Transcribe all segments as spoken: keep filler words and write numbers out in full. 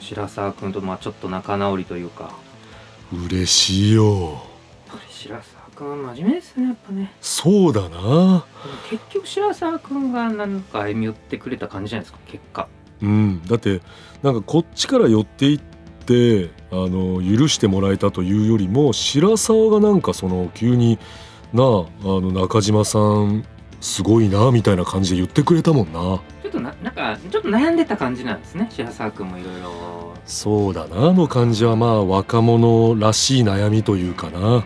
白沢君とまあちょっと仲直りというか、嬉しいよ。白沢君は真面目ですね、やっぱね。そうだな。結局白沢君がなんか歩み寄ってくれた感じじゃないですか、結果。うん、だってなんかこっちから寄っていって、あの許してもらえたというよりも、白沢がなんかその急にな、あの中島さんすごいなみたいな感じで言ってくれたもんな。ちょっとな、なんかちょっと悩んでた感じなんですね、白沢君もいろいろ。そうだな、あの感じはまあ若者らしい悩みというかな。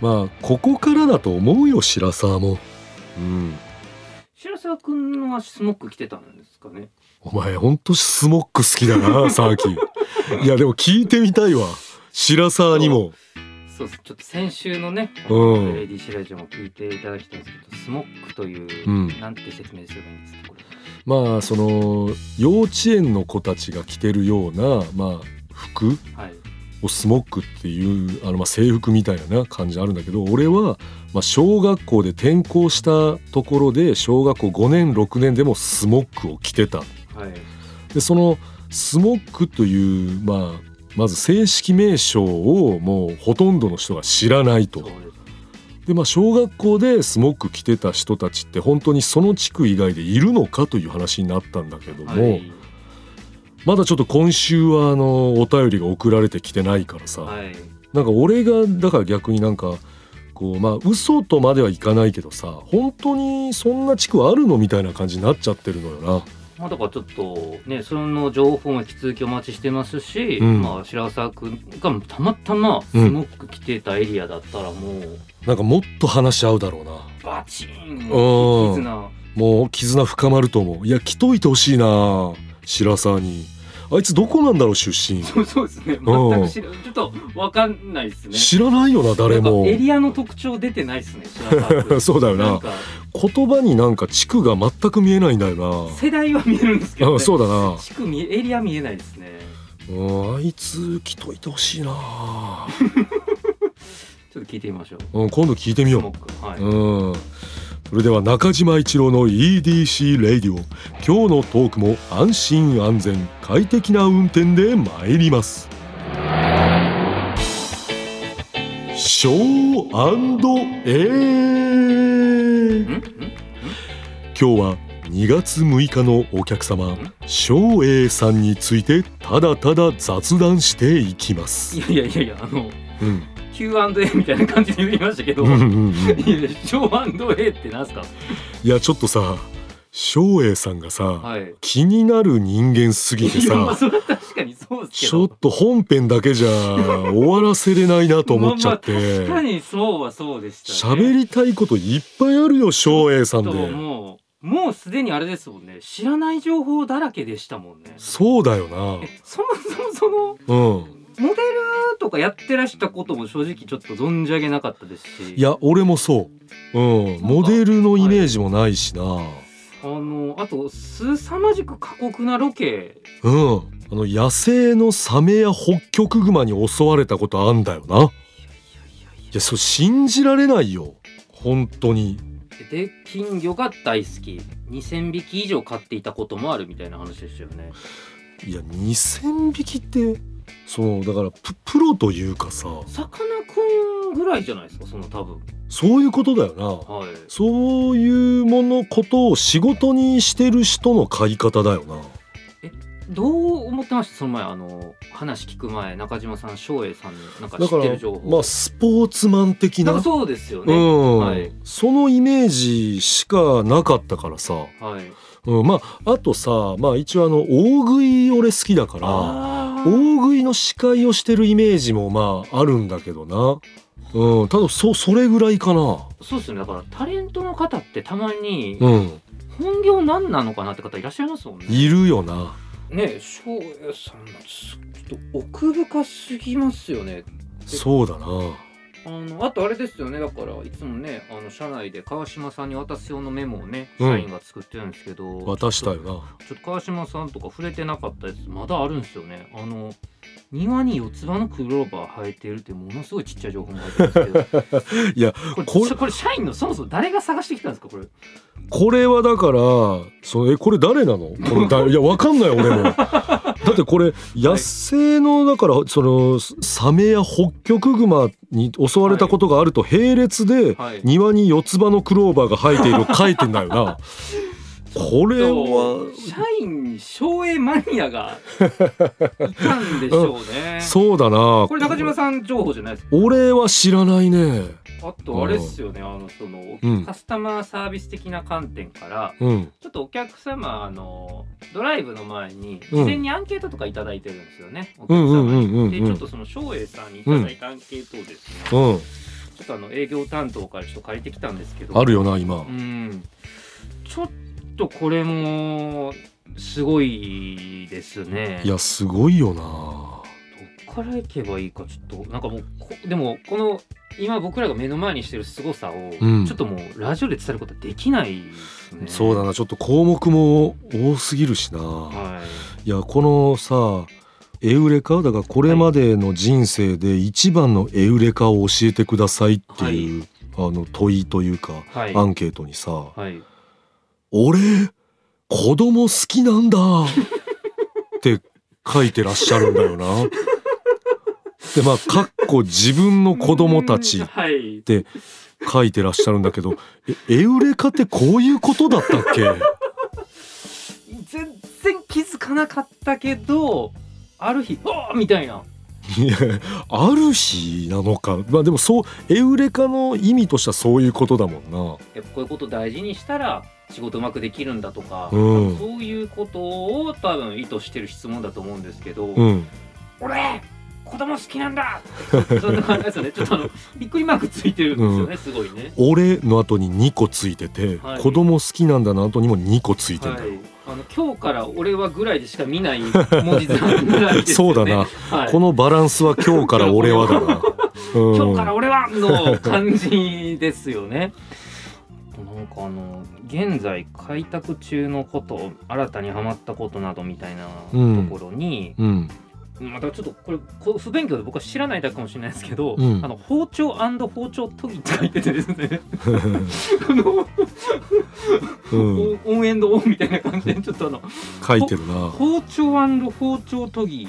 まあここからだと思うよ、白沢も。うん。白沢君のスモック着てたんですかね。お前ほんとスモック好きだな、沢木。いやでも聞いてみたいわ、白沢にも。そうそう、ちょっと先週のね、うん、レディシラジオも聞いていただきたいんですけど、スモックという、うん、なんて説明すればいいんですか、これ。まあその幼稚園の子たちが着てるような、まあ、服をスモックっていう、はい、あのまあ制服みたいな感じあるんだけど、俺はまあ小学校で転校したところで小学校ごねんろくねんでもスモックを着てた、はい、でそのスモックという、まあまず正式名称をもうほとんどの人が知らないと。で、まあ、小学校でスモック着てた人たちって本当にその地区以外でいるのかという話になったんだけども、はい、まだちょっと今週はあのお便りが送られてきてないからさ、はい、なんか俺がだから逆になんかこう、まあ嘘とまではいかないけどさ、本当にそんな地区あるのみたいな感じになっちゃってるのよな。まあ、だからちょっとね、その情報も引き続きお待ちしてますし、うん、まあ、白沢くんがたまたまスモック着てたエリアだったらもう、うん、なんかもっと話し合うだろうな。バチン、もう絆、もう絆深まると思う。いや、着といてほしいな、白沢に。あいつどこなんだろう、出身。そう、そうですね、全く知ら、うん、ちょっと分かんないですね。知らないよな、誰も。なんかエリアの特徴出てないですね、白沢くん。そうだよな、なんか言葉になんか地区が全く見えないんだよな。世代は見えるんですけど、ね、あ、そうだな、地区見エリア見えないですね。あいつ着といてほしいな。ちょっと聞いてみましょう、うん、今度聞いてみよう、はい、うん。それでは中島一郎の イーディーシー レディオ、今日のトークも安心安全快適な運転で参ります。ショー&エー。今日はにがつむいかのお客様、ショーエーさんについてただただ雑談していきます。いやいやいや、あの、うん、キューアンドエー みたいな感じで言いましたけど、うんうんうん、ショー &A って何すか。いや、ちょっとさ、ショーエーさんがさ、はい、気になる人間すぎてさ、まあ、それは確かにそうですけど、ちょっと本編だけじゃ終わらせれないなと思っちゃって。まあまあ確かにそうはそうでしたね。喋りたいこといっぱいあるよ、ショーエーさんで。もう、もうすでにあれですもんね、知らない情報だらけでしたもんね。そうだよな。え、そもそもその、うん、モデルとかやってらしたことも正直ちょっと存じ上げなかったですし。いや、俺もそう、うん、モデルのイメージもないしな、はい、あの、あと凄まじく過酷なロケ、うん、あの野生のサメやホッキョクグマに襲われたことあんだよな。いやいやいやいや、いや、それ信じられないよ、本当に。で、金魚が大好き、にせんびき以上飼っていたこともあるみたいな話でしたよね。いや、にせんびきってそうだから プ, プロというかさ、さかなクンぐらいじゃないですか、その多分。そういうことだよな、はい、そういうものことを仕事にしてる人の買い方だよな。え、どう思ってました、その前、あの話聞く前、中島さん、翔英さんになんか知ってる情報。だから、まあ、スポーツマン的な。そうですよね、うん、はい、そのイメージしかなかったからさ、はい、うん、まあ、あとさ、まあ、一応あの大食い俺好きだから大食いの司会をしてるイメージもまああるんだけどな、うん、ただ そ, それぐらいかな。そうですね、だからタレントの方ってたまに本業何なのかなって方いらっしゃいますもんね、うん、いるよな。ね、翔也さんちょっと奥深すぎますよね。そうだな。あのあとあれですよね、だからいつもね、あの社内で川島さんに渡す用のメモをね、社員が作ってるんですけど、うん、渡したよな。ちょっと川島さんとか触れてなかったやつまだあるんですよね。あの庭に四つ葉のクローバー生えているってものすごいちっちゃい情報も入ってるんですけどいやこれ、これ、これ社員のそもそも誰が探してきたんですかこれ。これはだからそのえこれ誰なのこれだいや分かんない俺もだってこれ野生のだからそのサメやホッキョクグマに襲われたことがあると並列で庭に四つ葉のクローバーが生えているを書いてんだよなこれは社員に照英マニアがいたんでしょうねそうだな。これ中島さん情報じゃないですか。俺は知らないね。あとあれっすよね、あのその、うん、カスタマーサービス的な観点から、うん、ちょっとお客様あのドライブの前に事前にアンケートとかいただいてるんですよね、うん、お客様に、うんうんうんうん、でちょっとその照英さんにいただいたアンケートをですね、うん、ちょっとあの営業担当からちょっと借りてきたんですけどあるよな今、うん、ちょっとちょっとこれもすごいですね。いやすごいよな。どっから行けばいいかちょっとなんかもうでもこの今僕らが目の前にしてる凄さをちょっともうラジオで伝えることはできないですね、うん、そうだな。ちょっと項目も多すぎるしな、はい、いやこのさエウレカだからこれまでの人生で一番のエウレカを教えてくださいっていう、はい、あの問いというか、はい、アンケートにさ、はい俺子供好きなんだって書いてらっしゃるんだよなでまあかっこ自分の子供たちって書いてらっしゃるんだけど、はい、エウレカってこういうことだったっけ全然気づかなかったけどある日おーみたいな。いやある日なのか、まあ、でもそうエウレカの意味としてはそういうことだもんな。やっぱこういうこと大事にしたら仕事うまくできるんだとか、うん、そういうことを多分意図してる質問だと思うんですけど、うん、俺子供好きなんだそんな感じですよね。ちょっとあのびっくりマークついてるんですよね、うん、すごいね。俺の後ににこついてて、はい、子供好きなんだの後にもにこついてるんだよ、はい、あの今日から俺はぐらいでしか見ない文字算ぐらいですよねそうだな、はい、このバランスは今日から俺はだなうん、今日から俺はの感じですよねなんかあの現在開拓中のこと新たにハマったことなどみたいなところに、うんうん、またちょっとこれ不勉強で僕は知らないだけかもしれないですけど、うん、あの包丁&包丁研ぎって書いててですねあの、うん、オンエンドオンみたいな感じでちょっとあの書いてるな。包丁&包丁研ぎ、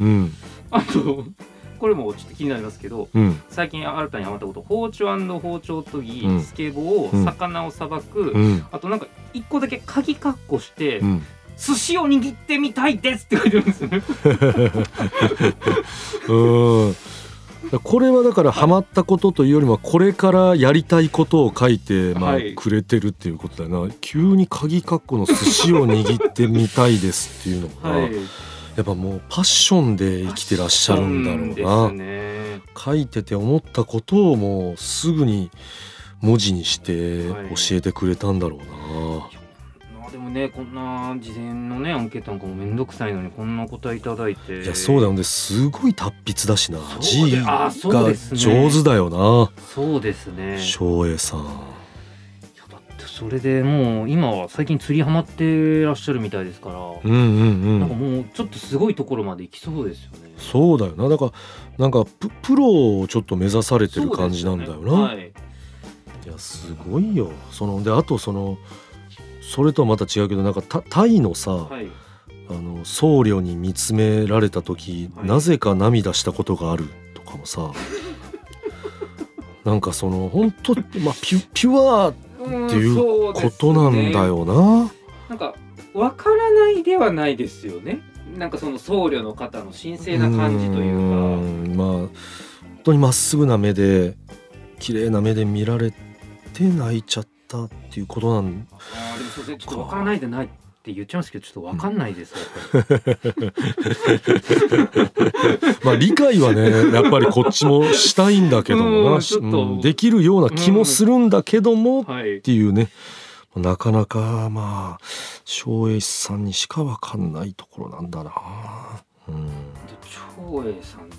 うん、あとこれもちょっと気になりますけど、うん、最近新たにハマったこと包丁&包丁研ぎ、うん、スケボー、魚をさばく、うん、あとなんか一個だけ鍵かっこして、うん、寿司を握ってみたいですって書いてるんですよねうんこれはだからハマったことというよりもこれからやりたいことを書いてまあくれてるっていうことだな、はい、急に鍵かっこの寿司を握ってみたいですっていうのが、はいやっぱもうパッションで生きてらっしゃるんだろうな、ね、書いてて思ったことをもうすぐに文字にして教えてくれたんだろうな、はい、でもねこんな事前のねアンケートなんかもめんどくさいのにこんな答えいただいて。いやそうだよね。すごい達筆だしな。字が上手だよな。そうですね照英さん。いやだってそれでもう今は最近釣りハマってらっしゃるみたいですから、うんうんうん、なんかもうちょっとすごいところまで行きそうですよね。そうだよな。だからなんか プ, プロをちょっと目指されてる感じなんだよな、ねはい、いやすごいよ。そのであとそのそれとはまた違うけどなんか タ, タイのさ、はい、あの僧侶に見つめられた時、はい、なぜか涙したことがあるとかもさなんかその本当、まあ、ピ, ュピュアっていうことなんだよな、ね、なんかわからないではないですよね。なんかその僧侶の方の神聖な感じというかうん、まあ、本当にまっすぐな目で綺麗な目で見られて泣いちゃったっていうことなんか。ああでもそうですね。ちょっとわからないでないって言っちゃいますけどちょっとわかんないです、うん、まあ理解はねやっぱりこっちもしたいんだけどもな、うん、できるような気もするんだけども、うんはい、っていうねなかなかまあ照英さんにしか分かんないところなんだな。うん、照英さんと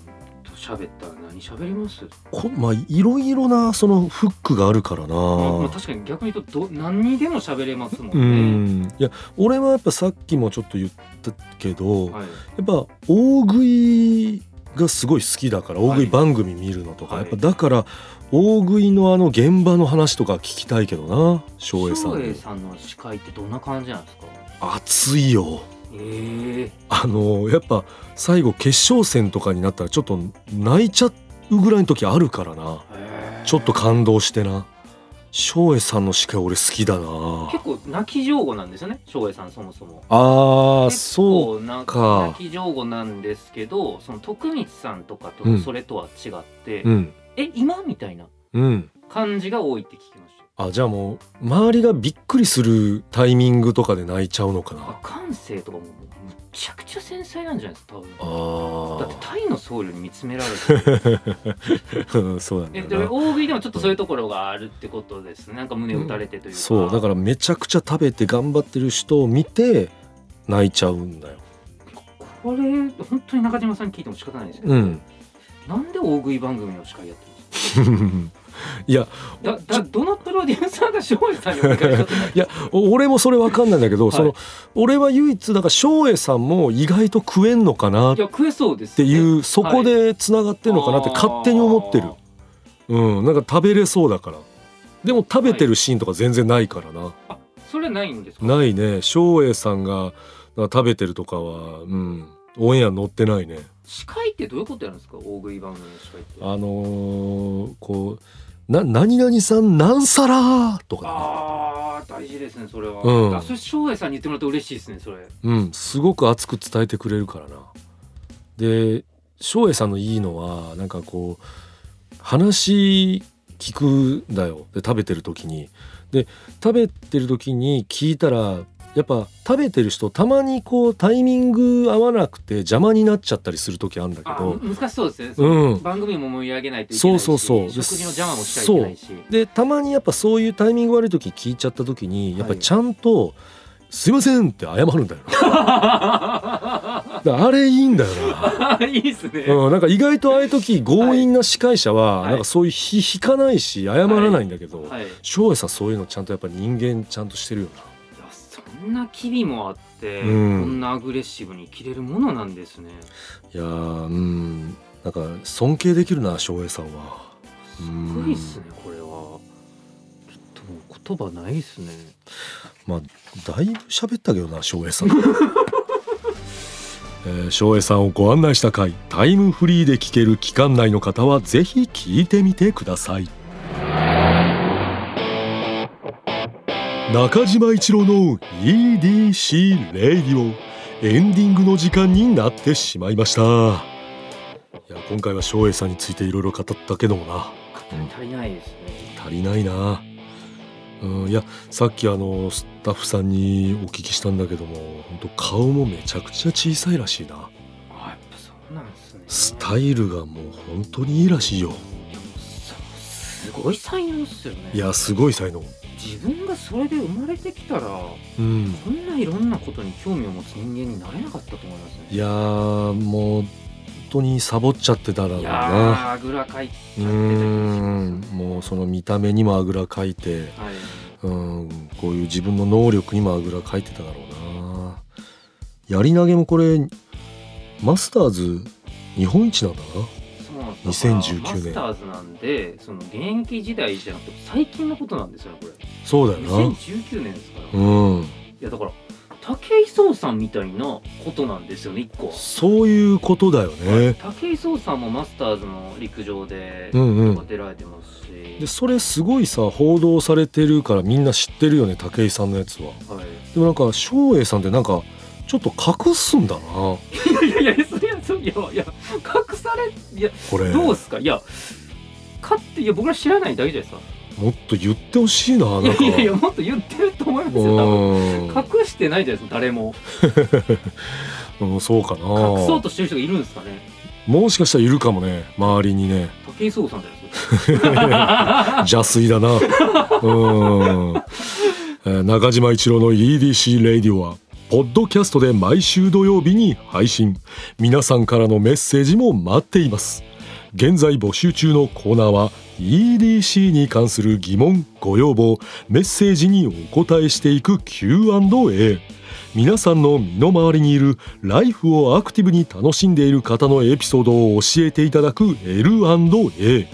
喋ったら何喋ります？こまあいろいろなそのフックがあるからな。まあ、確かに逆に言うとど何にでも喋れますもんね。うん、いや俺はやっぱさっきもちょっと言ったけど、はい、やっぱ大食いがすごい好きだから大食い番組見るのとか、はい、やっぱだから大食いのあの現場の話とか聞きたいけどな。照英さん、照英さんの司会ってどんな感じなんですか？熱いよ。えー、あのやっぱ最後決勝戦とかになったらちょっと泣いちゃうぐらいの時あるからな、えー、ちょっと感動してな。照英さんの司会俺好きだな。結構泣き上手なんですよね、照英さんそもそも。ああ、そうか。泣き上手なんですけど、その徳光さんとかとそれとは違って、うんうん、え今みたいな感じが多いって聞きました、うん、あじゃあもう周りがびっくりするタイミングとかで泣いちゃうのかな。感性とかもむちゃくちゃ繊細なんじゃないですか多分。あだってタイの僧侶に見つめられてるそうなんだな。で大食いでもちょっとそういうところがあるってことですね。なんか胸打たれてというか、うん、そうだからめちゃくちゃ食べて頑張ってる人を見て泣いちゃうんだよ。これ本当に中島さん聞いても仕方ないですけど、うん、なんで大食い番組の司会やってるいやだだどのプロデューサーが照英さんにお願いしたっていや俺もそれ分かんないんだけど、はい、その俺は唯一だから照英さんも意外と食えんのかなっていう、いや食えそうですね、そこでつながってんのかなって勝手に思ってる、はい、うん、なんか食べれそうだから。でも食べてるシーンとか全然ないからな、はい、あそれないんですか？ないね。照英さんが食べてるとかは、うん、オンエア載ってないね。司会ってどういうことやるんですか？大食い番組の司会って、あのー、こうな何々さん何皿とか、ね、あ大事ですねそれは、うん、あそれ照英さんに言ってもらって嬉しいですねそれ、うん、すごく熱く伝えてくれるからな。で照英さんのいいのはなんかこう話聞くんだよ。で食べてる時にで食べてる時に聞いたらやっぱ食べてる人たまにこうタイミング合わなくて邪魔になっちゃったりする時あるんだけど、難しそうですね、うん、番組も盛り上げないといけないし、そうそうそう食事の邪魔もしちゃいけないし、そうでたまにやっぱそういうタイミング悪い時聞いちゃった時にやっぱちゃんと、はい、すいませんって謝るんだよだあれいいんだよないいっすね、うん、なんか意外とああいう時強引な司会者は、はい、なんかそういう引かないし謝らないんだけど、はいはい、照英さんそういうのちゃんとやっぱ人間ちゃんとしてるよな。こんな機微もあって、うん、こんなアグレッシブに切れるものなんですね。いやー、うん、なんか尊敬できるな照英さんは。すごいっすね、うん、これはちょっと言葉ないっすね。まあだいぶ喋ったけどな照英さん、えー、照英さんをご案内した回、タイムフリーで聴ける期間内の方はぜひ聴いてみてください。中島一郎の イーディーシー レディオ、エンディングの時間になってしまいました。いや今回は照英さんについていろいろ語ったけどもな、足りないですね、うん、足りないな、うん、いやさっきあのスタッフさんにお聞きしたんだけども本当顔もめちゃくちゃ小さいらしいな。あやっぱそうなんですね。スタイルがもう本当にいいらしいよ。いやすごい才能ですよね。いやすごい才能。自分がそれで生まれてきたら、うん、こんないろんなことに興味を持つ人間になれなかったと思いますね。いやーもう本当にサボっちゃってたらだな。いやあぐらかいちゃってたり、うんもうその見た目にもあぐらかいて、はい、うんこういう自分の能力にもあぐらかいてただろうな。やり投げもこれマスターズ日本一なんだな。にせんじゅうきゅうねんマスターズなんで、その現役時代じゃなくて最近のことなんですよねこれ。そうだよな。にせんじゅうきゅうねんですから、うん、いやだから武井壮さんみたいなことなんですよね一個は。そういうことだよね。武井壮さんもマスターズの陸上で出られてますし、うんうん、でそれすごいさ報道されてるからみんな知ってるよね武井さんのやつは、はい、でもなんか照英さんってなんかちょっと隠すんだな。いやいやいやそれはそれいやいや隠されいやこれどうすかいや勝手いや僕ら知らないだけじゃないですか。もっと言ってほしいな。なんかいやいやもっと言ってると思いますよ多分。隠してないじゃないですか誰も、うん、そうかな。隠そうとしてる人がいるんですかね。もしかしたらいるかもね周りにね。武井壮さんじゃないですか邪水だなうん中島一郎の イーディーシー レディオはポッドキャストで毎週土曜日に配信。皆さんからのメッセージも待っています。現在募集中のコーナーは イーディーシー に関する疑問、ご要望、メッセージにお答えしていく キューアンドエー。 皆さんの身の回りにいるライフをアクティブに楽しんでいる方のエピソードを教えていただく エルアンドエー。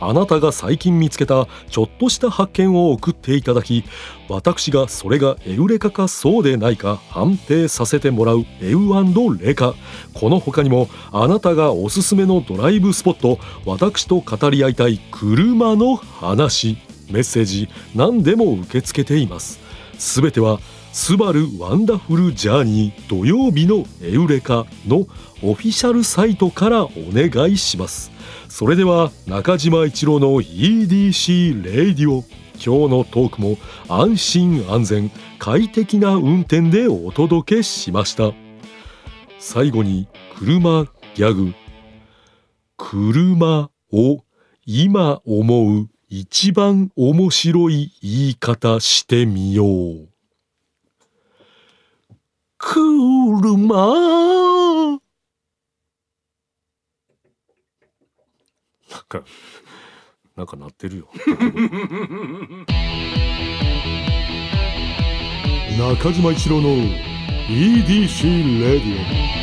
あなたが最近見つけたちょっとした発見を送っていただき、私がそれがエウレカかそうでないか判定させてもらうエウ&レカ。この他にもあなたがおすすめのドライブスポット、私と語り合いたい車の話、メッセージ何でも受け付けています。すべてはスバルワンダフルジャーニー土曜日のエウレカのオフィシャルサイトからお願いします。それでは中島一郎の イーディーシー レディオ、今日のトークも安心安全快適な運転でお届けしました。最後に車ギャグ。車を今思う一番面白い言い方してみよう。車。なんかなんか鳴ってるよ。中島一郎の イーディーシー レディオ。